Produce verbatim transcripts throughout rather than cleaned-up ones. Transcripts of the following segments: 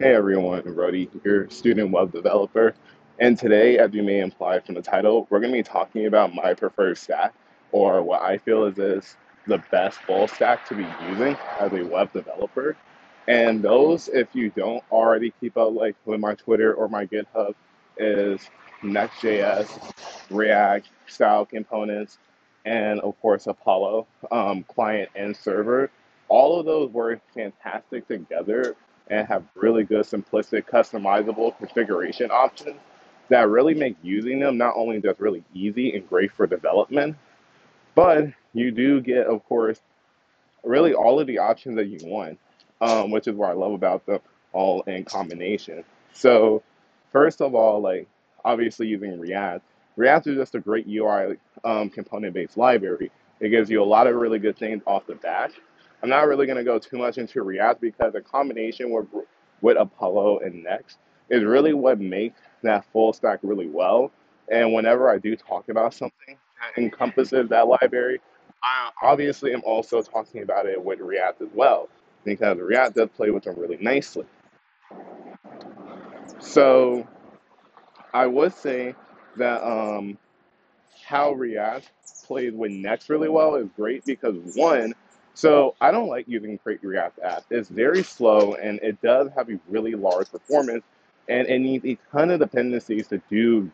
Hey everyone, Brody here, student web developer. And today, as you may imply from the title, we're going to be talking about my preferred stack, or what I feel is, is the best full stack to be using as a web developer. And those, if you don't already keep up, like with my Twitter or my GitHub, is Next.js, React, style components, and of course Apollo, um, client and server. All of those work fantastic together and have really good, simplistic, customizable configuration options that really make using them not only just really easy and great for development, but you do get, of course, really all of the options that you want, um, which is what I love about them all in combination. So first of all, like obviously using React, React is just a great U I um, component-based library. It gives you a lot of really good things off the bat. I'm not really going to go too much into React because a combination with, with Apollo and Next is really what makes that full stack really well. And whenever I do talk about something that encompasses that library, I obviously am also talking about it with React as well, because React does play with them really nicely. So I would say that um, how React plays with Next really well is great because, one, so I don't like using Create React App. It's very slow and it does have a really large performance, and it needs a ton of dependencies to do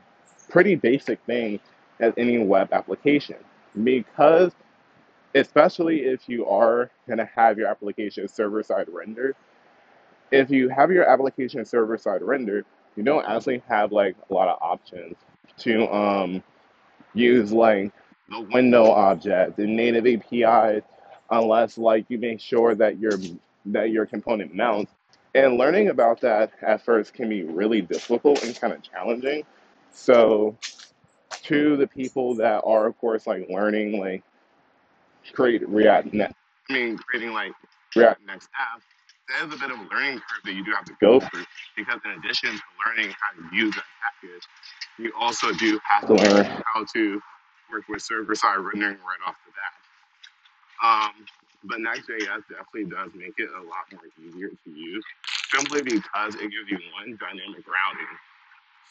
pretty basic things as any web application. Because especially if you are gonna have your application server-side rendered, if you have your application server-side rendered, you don't actually have like a lot of options to um, use like the window object, the native A P Is, unless like you make sure that your that your component mounts. And learning about that at first can be really difficult and kind of challenging. So to the people that are, of course, like learning like create React Next, I mean creating like React Next app, that is a bit of a learning curve that you do have to go through, because in addition to learning how to use that package, you also do have to learn how to work with server-side rendering right off the bat. Um, but Next.js definitely does make it a lot more easier to use, simply because it gives you one dynamic routing.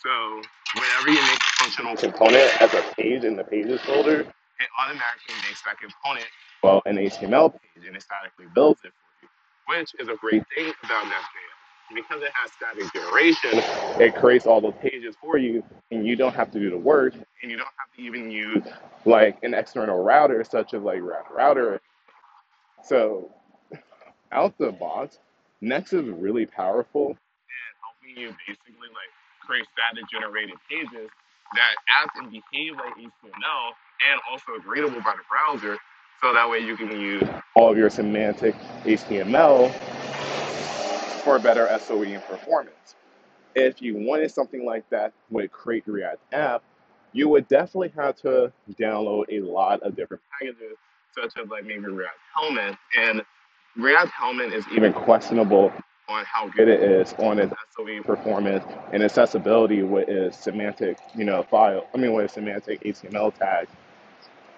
So whenever you make a functional component as a page in the pages folder, it automatically makes that component, well, an H T M L page, and it statically builds it for you, which is a great thing about Next.js. Because it has static generation, it creates all those pages for you, and you don't have to do the work, and you don't have to even use like an external router, such as like React Router. So out the box, Next is really powerful and helping you basically like create static generated pages that act and behave like H T M L and also is readable by the browser. So that way you can use all of your semantic H T M L for better S O E and performance. If you wanted something like that with Create React App, you would definitely have to download a lot of different packages, such as like maybe React Helmet. And React Helmet is even questionable on how good it is on its S O E performance and accessibility with its semantic, you know, file, I mean, with its semantic H T M L tag.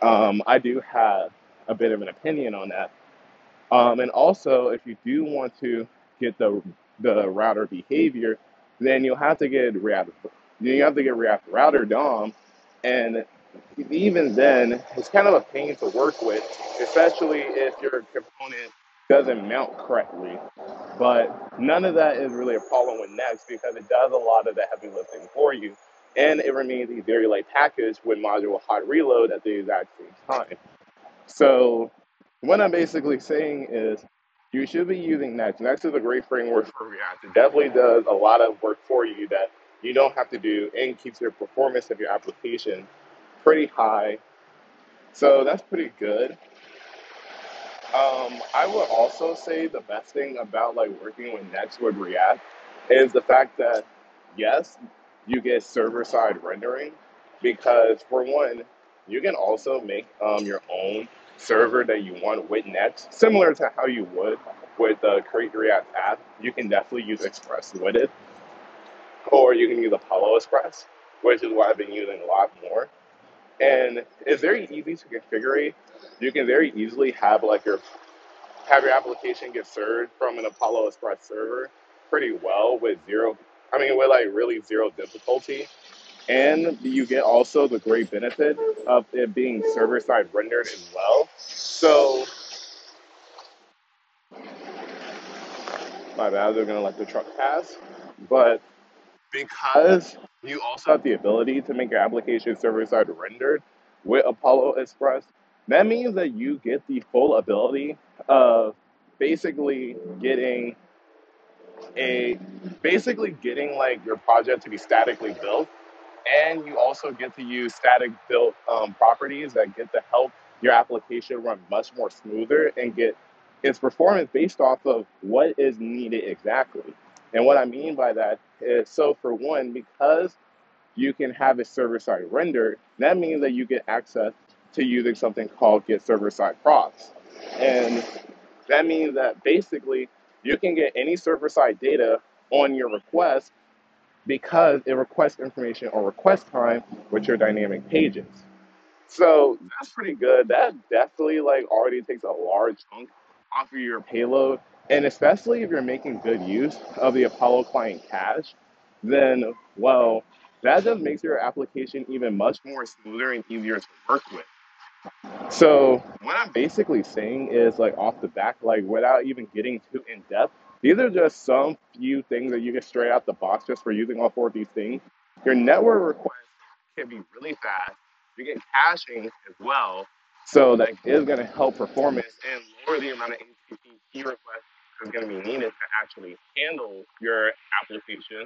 Um, I do have a bit of an opinion on that. Um, and also, if you do want to get the, the router behavior, then you'll have to get React, you have to get React Router D O M. And even then, it's kind of a pain to work with, especially if your component doesn't mount correctly. But none of that is really a problem with Next, because it does a lot of the heavy lifting for you. And it remains a very light package with modular hot reload at the exact same time. So what I'm basically saying is you should be using Next. Next is a great framework for React. It definitely does a lot of work for you that you don't have to do, and keeps your performance of your application pretty high. So that's pretty good. Um, I would also say the best thing about like working with Next with React is the fact that, yes, you get server-side rendering, because for one, you can also make um, your own server that you want with Next, similar to how you would with the uh, Create React app. You can definitely use Express with it, or you can use Apollo Express, which is what I've been using a lot more. And it's very easy to configure. You can very easily have like your have your application get served from an Apollo Express server, pretty well with zero, I mean, with like really zero difficulty. And you get also the great benefit of it being server-side rendered as well. So, my bad, they're gonna let the truck pass. But because you also have the ability to make your application server-side rendered with Apollo Express, that means that you get the full ability of basically getting a, basically getting like your project to be statically built. And you also get to use static built um, properties that get to help your application run much more smoother and get its performance based off of what is needed exactly. And what I mean by that is, so for one, because you can have a server-side rendered, that means that you get access to using something called get server side props. And that means that basically you can get any server-side data on your request because it requests information or request time with your dynamic pages. So that's pretty good. That definitely like already takes a large chunk off of your payload. And especially if you're making good use of the Apollo client cache, then, well, that just makes your application even much more smoother and easier to work with. So what I'm basically saying is, like, off the back, like, without even getting too in-depth, these are just some few things that you get straight out the box just for using all four of these things. Your network requests can be really fast. You get caching as well. So that is going to help performance and lower the amount of H T T P key requests that's going to be needed to actually handle your application.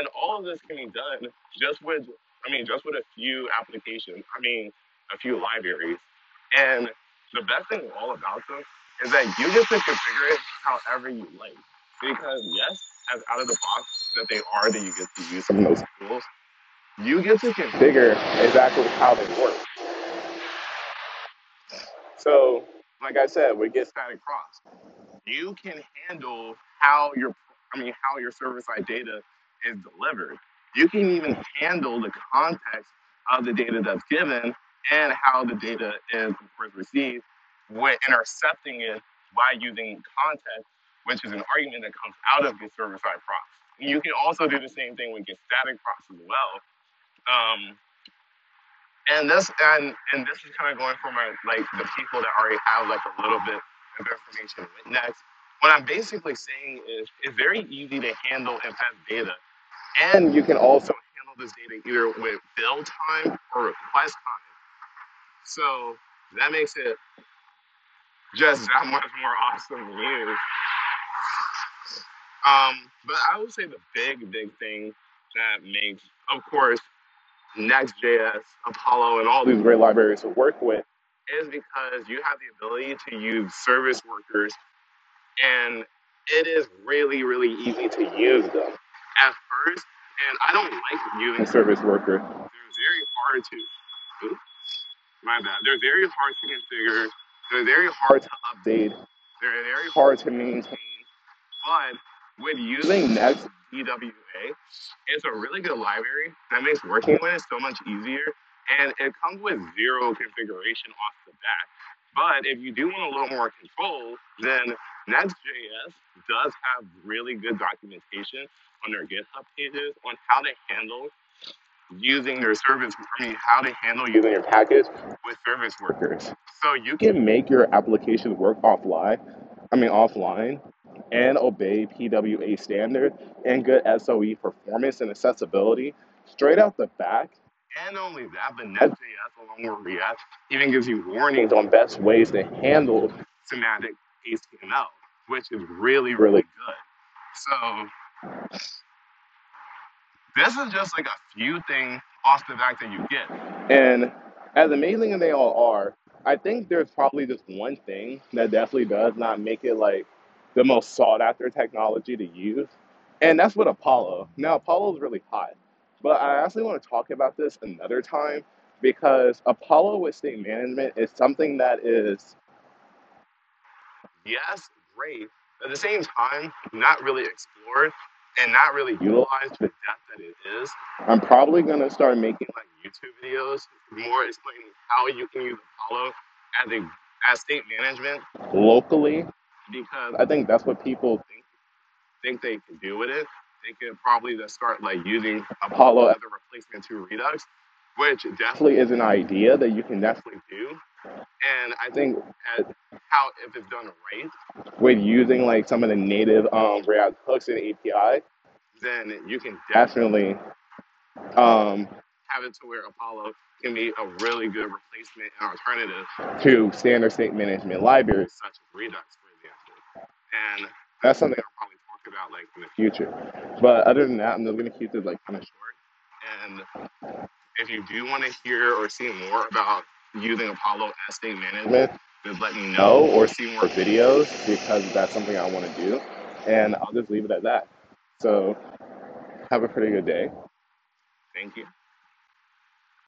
And all of this can be done just with, I mean, just with a few applications. I mean, a few libraries. And the best thing all about them is that you get to configure it however you like. Because yes, as out of the box that they are, that you get to use some of those tools, you get to configure exactly how they work. So, like I said, with get static props, you can handle how your, I mean, how your server-side data is delivered. You can even handle the context of the data that's given and how the data is, of course, received. We're intercepting it by using context, which is an argument that comes out of get server-side props. And you can also do the same thing with get static props as well. Um, and this and and this is kind of going for my like the people that already have like a little bit of information with Next. What I'm basically saying is it's very easy to handle and pass data, and you can also handle this data either with build time or request time. So that makes it just that much more awesome to use. Um, but I would say the big, big thing that makes, of course, Next.js, Apollo, and all these great libraries to work with is because you have the ability to use service workers, and it is really, really easy to use them at first. And I don't like using service workers. They're very hard to, oops, my bad, they're very hard to configure. They're very hard to update. They're very hard to maintain. But with using Next P W A, it's a really good library that makes working with it so much easier. And it comes with zero configuration off the bat. But if you do want a little more control, then Next.js does have really good documentation on their GitHub pages on how to handle using your service, I mean, how to handle using your package with service workers. So you can make your application work offline, I mean, offline, and obey P W A standards and good S O E performance and accessibility straight out the back. And only that, but Next.js along with React even gives you warnings on best ways to handle semantic H T M L, which is really, really good. So this is just like a few things off the back that you get. And as amazing as they all are, I think there's probably just one thing that definitely does not make it like the most sought after technology to use. And that's with Apollo. Now, Apollo is really hot, but I actually want to talk about this another time because Apollo with state management is something that is, yes, great, but at the same time, not really explored and not really utilized to the depth that it is. I'm probably going to start making like YouTube videos more explaining how you can use Apollo as a as state management locally, because I think that's what people think think they can do with it, they could probably just start like using Apollo as a replacement to Redux, which definitely is an idea that you can definitely do. And I think as how if it's done right with using like some of the native um, React hooks and A P I, then you can definitely um, have it to where Apollo can be a really good replacement and alternative to standard state management libraries such as Redux, for example. And that's something I'll probably talk about like in the future. But other than that, I'm just gonna keep this like kind of short. And if you do want to hear or see more about using Apollo as state management, just let me know or see more videos, because that's something I want to do. And I'll just leave it at that. So have a pretty good day. Thank you.